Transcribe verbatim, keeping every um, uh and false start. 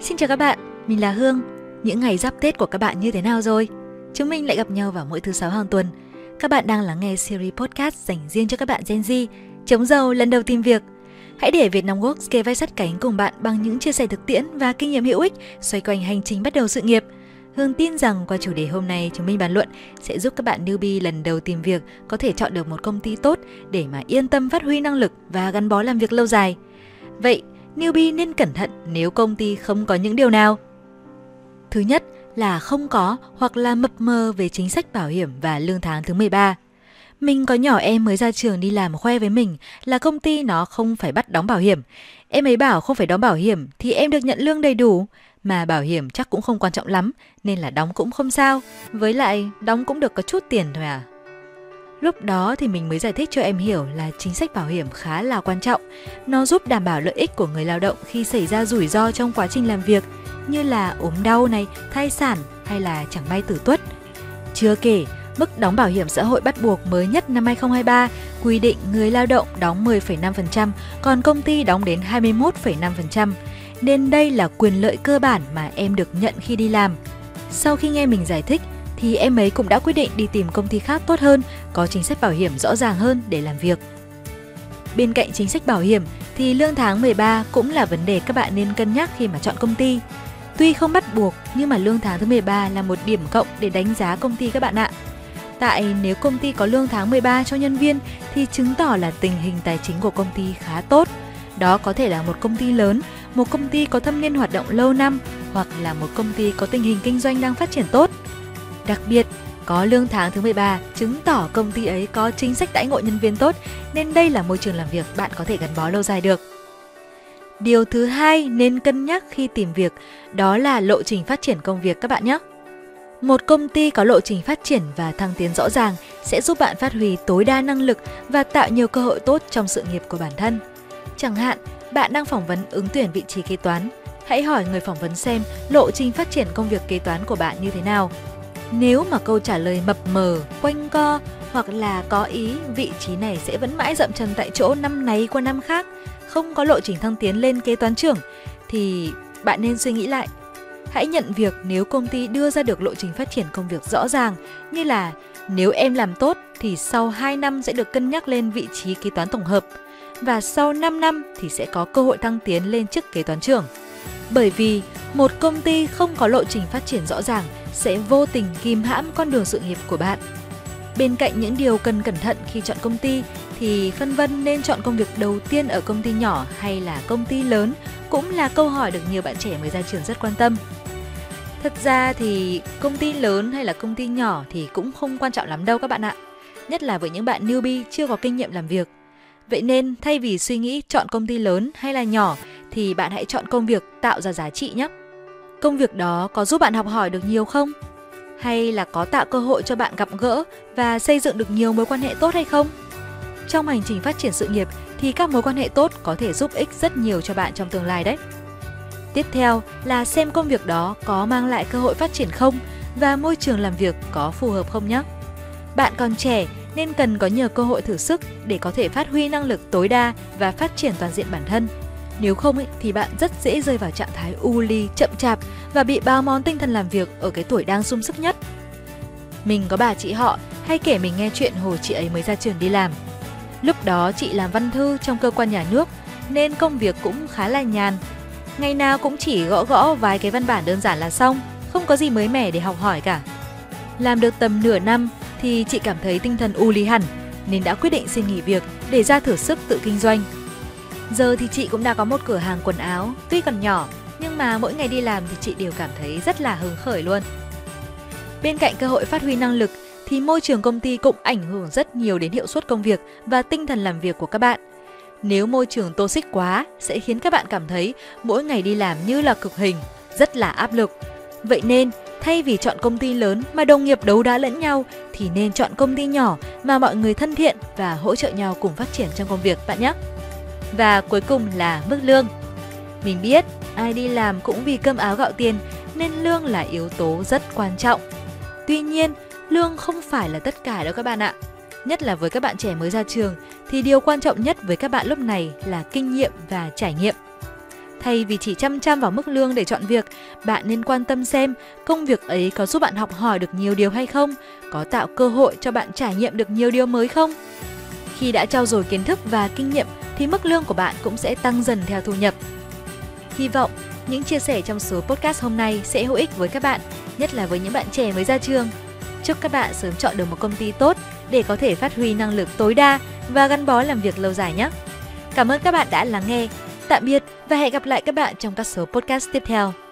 Xin chào các bạn, mình là Hương. Những ngày giáp Tết của các bạn như thế nào rồi? Chúng mình lại gặp nhau vào mỗi thứ sáu hàng tuần. Các bạn đang lắng nghe series podcast dành riêng cho các bạn Gen Z, chống giàu lần đầu tìm việc. Hãy để VietnamWorks kề vai sát cánh cùng bạn bằng những chia sẻ thực tiễn và kinh nghiệm hữu ích xoay quanh hành trình bắt đầu sự nghiệp. Hương tin rằng qua chủ đề hôm nay chúng mình bàn luận sẽ giúp các bạn newbie lần đầu tìm việc có thể chọn được một công ty tốt để mà yên tâm phát huy năng lực và gắn bó làm việc lâu dài. Vậy, newbie nên cẩn thận nếu công ty không có những điều nào? Thứ nhất là không có hoặc là mập mờ về chính sách bảo hiểm và lương tháng thứ mười ba. Mình có nhỏ em mới ra trường đi làm khoe với mình là công ty nó không phải bắt đóng bảo hiểm. Em ấy bảo không phải đóng bảo hiểm thì em được nhận lương đầy đủ. Mà bảo hiểm chắc cũng không quan trọng lắm nên là đóng cũng không sao. Với lại đóng cũng được có chút tiền thôi à. Lúc đó thì mình mới giải thích cho em hiểu là chính sách bảo hiểm khá là quan trọng. Nó giúp đảm bảo lợi ích của người lao động khi xảy ra rủi ro trong quá trình làm việc, như là ốm đau này, thai sản hay là chẳng may tử tuất. Chưa kể, mức đóng bảo hiểm xã hội bắt buộc mới nhất năm hai không hai ba quy định người lao động đóng mười phẩy năm phần trăm, còn công ty đóng đến hai mươi mốt phẩy năm phần trăm. Nên đây là quyền lợi cơ bản mà em được nhận khi đi làm. Sau khi nghe mình giải thích, thì em ấy cũng đã quyết định đi tìm công ty khác tốt hơn, có chính sách bảo hiểm rõ ràng hơn để làm việc. Bên cạnh chính sách bảo hiểm thì lương tháng mười ba cũng là vấn đề các bạn nên cân nhắc khi mà chọn công ty. Tuy không bắt buộc nhưng mà lương tháng thứ mười ba là một điểm cộng để đánh giá công ty các bạn ạ. Tại nếu công ty có lương tháng mười ba cho nhân viên thì chứng tỏ là tình hình tài chính của công ty khá tốt. Đó có thể là một công ty lớn, một công ty có thâm niên hoạt động lâu năm hoặc là một công ty có tình hình kinh doanh đang phát triển tốt. Đặc biệt, có lương tháng thứ mười ba chứng tỏ công ty ấy có chính sách đãi ngộ nhân viên tốt nên đây là môi trường làm việc bạn có thể gắn bó lâu dài được. Điều thứ hai nên cân nhắc khi tìm việc đó là lộ trình phát triển công việc các bạn nhé. Một công ty có lộ trình phát triển và thăng tiến rõ ràng sẽ giúp bạn phát huy tối đa năng lực và tạo nhiều cơ hội tốt trong sự nghiệp của bản thân. Chẳng hạn, bạn đang phỏng vấn ứng tuyển vị trí kế toán, hãy hỏi người phỏng vấn xem lộ trình phát triển công việc kế toán của bạn như thế nào. Nếu mà câu trả lời mập mờ, quanh co hoặc là có ý vị trí này sẽ vẫn mãi dậm chân tại chỗ năm này qua năm khác, không có lộ trình thăng tiến lên kế toán trưởng, thì bạn nên suy nghĩ lại. Hãy nhận việc nếu công ty đưa ra được lộ trình phát triển công việc rõ ràng, như là nếu em làm tốt thì sau hai năm sẽ được cân nhắc lên vị trí kế toán tổng hợp và sau năm năm thì sẽ có cơ hội thăng tiến lên chức kế toán trưởng. Bởi vì một công ty không có lộ trình phát triển rõ ràng sẽ vô tình kìm hãm con đường sự nghiệp của bạn. Bên cạnh những điều cần cẩn thận khi chọn công ty thì phân vân nên chọn công việc đầu tiên ở công ty nhỏ hay là công ty lớn cũng là câu hỏi được nhiều bạn trẻ mới ra trường rất quan tâm. Thật ra thì công ty lớn hay là công ty nhỏ thì cũng không quan trọng lắm đâu các bạn ạ. Nhất là với những bạn newbie chưa có kinh nghiệm làm việc. Vậy nên thay vì suy nghĩ chọn công ty lớn hay là nhỏ thì bạn hãy chọn công việc tạo ra giá trị nhé. Công việc đó có giúp bạn học hỏi được nhiều không? Hay là có tạo cơ hội cho bạn gặp gỡ và xây dựng được nhiều mối quan hệ tốt hay không? Trong hành trình phát triển sự nghiệp thì các mối quan hệ tốt có thể giúp ích rất nhiều cho bạn trong tương lai đấy. Tiếp theo là xem công việc đó có mang lại cơ hội phát triển không và môi trường làm việc có phù hợp không nhé. Bạn còn trẻ nên cần có nhiều cơ hội thử sức để có thể phát huy năng lực tối đa và phát triển toàn diện bản thân. Nếu không ấy, thì bạn rất dễ rơi vào trạng thái u ly, chậm chạp và bị bào mòn tinh thần làm việc ở cái tuổi đang sung sức nhất. Mình có bà chị họ hay kể mình nghe chuyện hồi chị ấy mới ra trường đi làm. Lúc đó chị làm văn thư trong cơ quan nhà nước nên công việc cũng khá là nhàn. Ngày nào cũng chỉ gõ gõ vài cái văn bản đơn giản là xong, không có gì mới mẻ để học hỏi cả. Làm được tầm nửa năm thì chị cảm thấy tinh thần u ly hẳn nên đã quyết định xin nghỉ việc để ra thử sức tự kinh doanh. Giờ thì chị cũng đã có một cửa hàng quần áo, tuy còn nhỏ, nhưng mà mỗi ngày đi làm thì chị đều cảm thấy rất là hứng khởi luôn. Bên cạnh cơ hội phát huy năng lực thì môi trường công ty cũng ảnh hưởng rất nhiều đến hiệu suất công việc và tinh thần làm việc của các bạn. Nếu môi trường toxic quá sẽ khiến các bạn cảm thấy mỗi ngày đi làm như là cực hình, rất là áp lực. Vậy nên, thay vì chọn công ty lớn mà đồng nghiệp đấu đá lẫn nhau thì nên chọn công ty nhỏ mà mọi người thân thiện và hỗ trợ nhau cùng phát triển trong công việc bạn nhé. Và cuối cùng là mức lương. Mình biết ai đi làm cũng vì cơm áo gạo tiền nên lương là yếu tố rất quan trọng. Tuy nhiên, lương không phải là tất cả đâu các bạn ạ. Nhất là với các bạn trẻ mới ra trường thì điều quan trọng nhất với các bạn lúc này là kinh nghiệm và trải nghiệm. Thay vì chỉ chăm chăm vào mức lương để chọn việc, bạn nên quan tâm xem công việc ấy có giúp bạn học hỏi được nhiều điều hay không, có tạo cơ hội cho bạn trải nghiệm được nhiều điều mới không. Khi đã trau dồi kiến thức và kinh nghiệm thì mức lương của bạn cũng sẽ tăng dần theo thu nhập. Hy vọng những chia sẻ trong số podcast hôm nay sẽ hữu ích với các bạn, nhất là với những bạn trẻ mới ra trường. Chúc các bạn sớm chọn được một công ty tốt để có thể phát huy năng lực tối đa và gắn bó làm việc lâu dài nhé. Cảm ơn các bạn đã lắng nghe. Tạm biệt và hẹn gặp lại các bạn trong các số podcast tiếp theo.